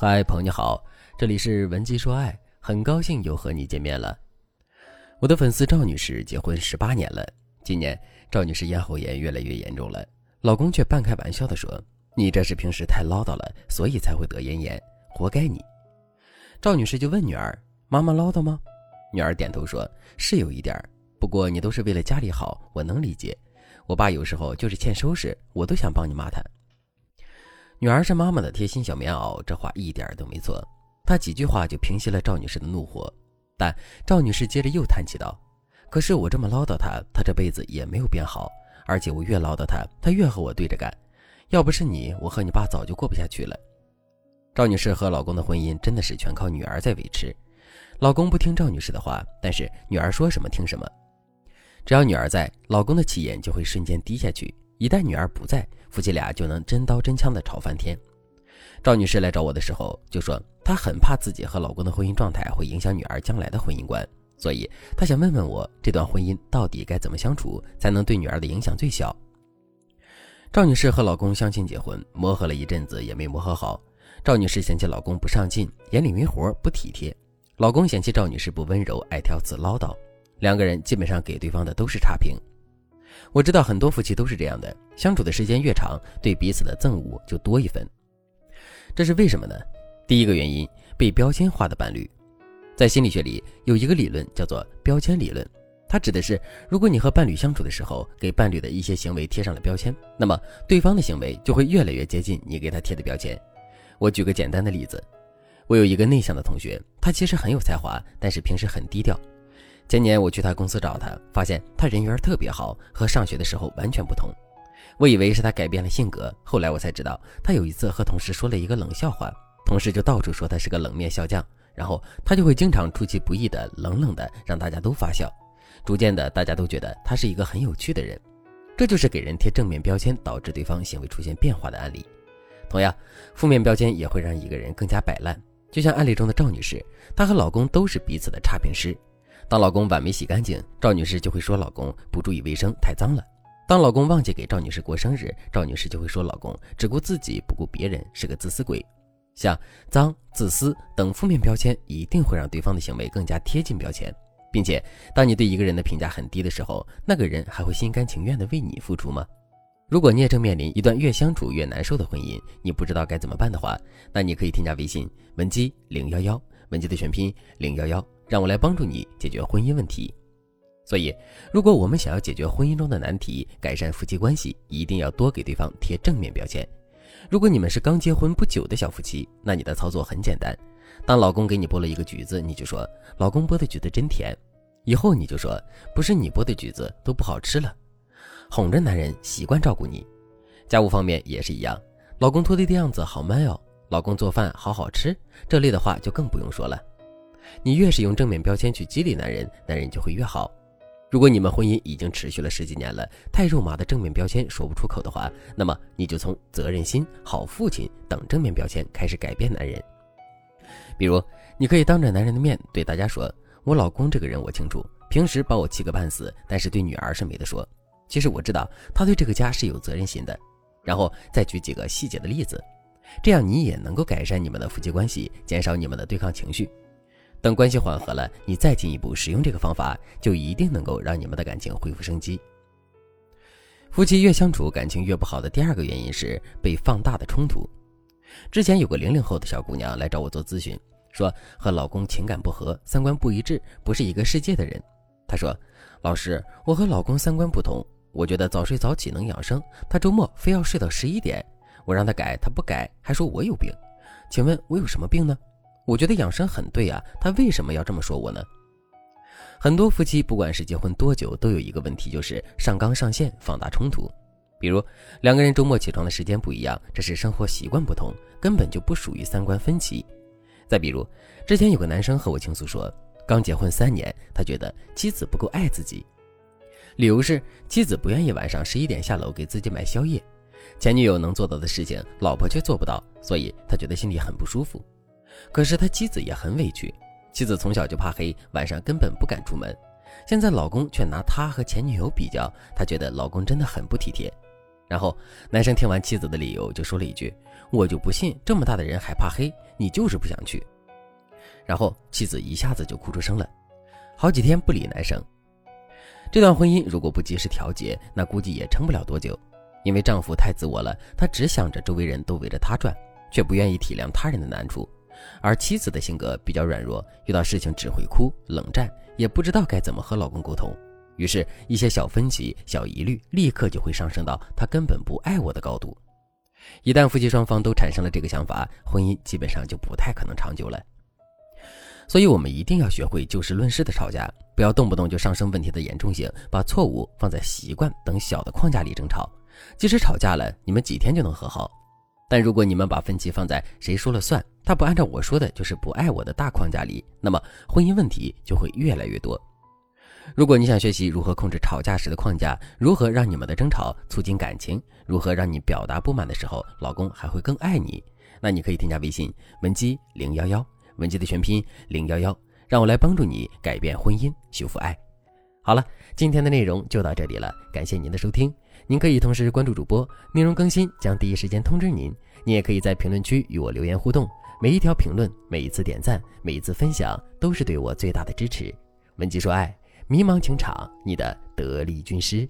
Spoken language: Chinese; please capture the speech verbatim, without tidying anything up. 嗨，朋友你好，这里是文姬说爱，很高兴又和你见面了。我的粉丝赵女士结婚十八年了，今年赵女士咽喉炎越来越严重了，老公却半开玩笑地说，你这是平时太唠叨了，所以才会得咽炎，活该你。赵女士就问女儿，妈妈唠叨吗？女儿点头说，是有一点，不过你都是为了家里好，我能理解，我爸有时候就是欠收拾，我都想帮你骂他。女儿是妈妈的贴心小棉袄，这话一点都没错，她几句话就平息了赵女士的怒火。但赵女士接着又叹气道，可是我这么唠叨她，她这辈子也没有变好，而且我越唠叨她，她越和我对着干，要不是你，我和你爸早就过不下去了。赵女士和老公的婚姻真的是全靠女儿在维持，老公不听赵女士的话，但是女儿说什么听什么，只要女儿在，老公的气焰就会瞬间低下去，一旦女儿不在，夫妻俩就能真刀真枪的吵翻天。赵女士来找我的时候就说，她很怕自己和老公的婚姻状态会影响女儿将来的婚姻观，所以她想问问我，这段婚姻到底该怎么相处才能对女儿的影响最小。赵女士和老公相亲结婚，磨合了一阵子也没磨合好，赵女士嫌弃老公不上进，眼里没活，不体贴，老公嫌弃赵女士不温柔，爱挑刺唠叨，两个人基本上给对方的都是差评。我知道很多夫妻都是这样的，相处的时间越长，对彼此的憎恶就多一分。这是为什么呢？第一个原因，被标签化的伴侣。在心理学里有一个理论叫做标签理论，它指的是如果你和伴侣相处的时候，给伴侣的一些行为贴上了标签，那么对方的行为就会越来越接近你给他贴的标签。我举个简单的例子，我有一个内向的同学，他其实很有才华，但是平时很低调。前年我去他公司找他，发现他人缘特别好，和上学的时候完全不同。我以为是他改变了性格，后来我才知道，他有一次和同事说了一个冷笑话，同事就到处说他是个冷面笑匠，然后他就会经常出其不意的冷冷的让大家都发笑，逐渐的大家都觉得他是一个很有趣的人。这就是给人贴正面标签导致对方行为出现变化的案例。同样，负面标签也会让一个人更加摆烂，就像案例中的赵女士，她和老公都是彼此的差评师。当老公碗没洗干净，赵女士就会说老公不注意卫生，太脏了。当老公忘记给赵女士过生日，赵女士就会说老公只顾自己不顾别人，是个自私鬼。像脏、自私等负面标签一定会让对方的行为更加贴近标签，并且当你对一个人的评价很低的时候，那个人还会心甘情愿地为你付出吗？如果你也正面临一段越相处越难受的婚姻，你不知道该怎么办的话，那你可以添加微信文姬零一一，文姬的全拼零一一，让我来帮助你解决婚姻问题。所以如果我们想要解决婚姻中的难题，改善夫妻关系，一定要多给对方贴正面标签。如果你们是刚结婚不久的小夫妻，那你的操作很简单，当老公给你剥了一个橘子，你就说老公剥的橘子真甜，以后你就说不是你剥的橘子都不好吃了，哄着男人习惯照顾你。家务方面也是一样，老公拖地的样子好 man 哦，老公做饭好好吃，这类的话就更不用说了。你越是用正面标签去激励男人，男人就会越好。如果你们婚姻已经持续了十几年了，太肉麻的正面标签说不出口的话，那么你就从责任心、好父亲等正面标签开始改变男人。比如你可以当着男人的面对大家说，我老公这个人我清楚，平时把我气个半死，但是对女儿是没得说，其实我知道他对这个家是有责任心的。然后再举几个细节的例子，这样你也能够改善你们的夫妻关系，减少你们的对抗情绪。等关系缓和了，你再进一步使用这个方法，就一定能够让你们的感情恢复生机。夫妻越相处感情越不好的第二个原因是被放大的冲突。之前有个零零后的小姑娘来找我做咨询，说和老公情感不合，三观不一致，不是一个世界的人。她说，老师，我和老公三观不同，我觉得早睡早起能养生，他周末非要睡到十一点，我让他改他不改，还说我有病，请问我有什么病呢？我觉得养生很对啊，他为什么要这么说我呢？很多夫妻不管是结婚多久，都有一个问题，就是上纲上线，放大冲突。比如两个人周末起床的时间不一样，这是生活习惯不同，根本就不属于三观分歧。再比如之前有个男生和我倾诉说，刚结婚三年，他觉得妻子不够爱自己，理由是妻子不愿意晚上十一点下楼给自己买宵夜，前女友能做到的事情，老婆却做不到，所以他觉得心里很不舒服。可是他妻子也很委屈，妻子从小就怕黑，晚上根本不敢出门，现在老公却拿他和前女友比较，他觉得老公真的很不体贴。然后男生听完妻子的理由就说了一句，我就不信这么大的人还怕黑，你就是不想去。然后妻子一下子就哭出声了，好几天不理男生。这段婚姻如果不及时调节，那估计也撑不了多久，因为丈夫太自我了，他只想着周围人都围着他转，却不愿意体谅他人的难处。而妻子的性格比较软弱，遇到事情只会哭冷战，也不知道该怎么和老公沟通，于是一些小分歧小疑虑立刻就会上升到他根本不爱我的高度。一旦夫妻双方都产生了这个想法，婚姻基本上就不太可能长久了。所以我们一定要学会就事论事的吵架，不要动不动就上升问题的严重性，把错误放在习惯等小的框架里争吵。即使吵架了，你们几天就能和好，但如果你们把分歧放在谁说了算，他不按照我说的就是不爱我的大框架里，那么婚姻问题就会越来越多。如果你想学习如何控制吵架时的框架，如何让你们的争吵促进感情，如何让你表达不满的时候老公还会更爱你，那你可以添加微信文姬零一一，文姬的全拼零一一，让我来帮助你改变婚姻，修复爱。好了，今天的内容就到这里了，感谢您的收听。您可以同时关注主播，内容更新将第一时间通知您。您也可以在评论区与我留言互动，每一条评论，每一次点赞，每一次分享，都是对我最大的支持。文姬说爱，迷茫情场，你的得力军师。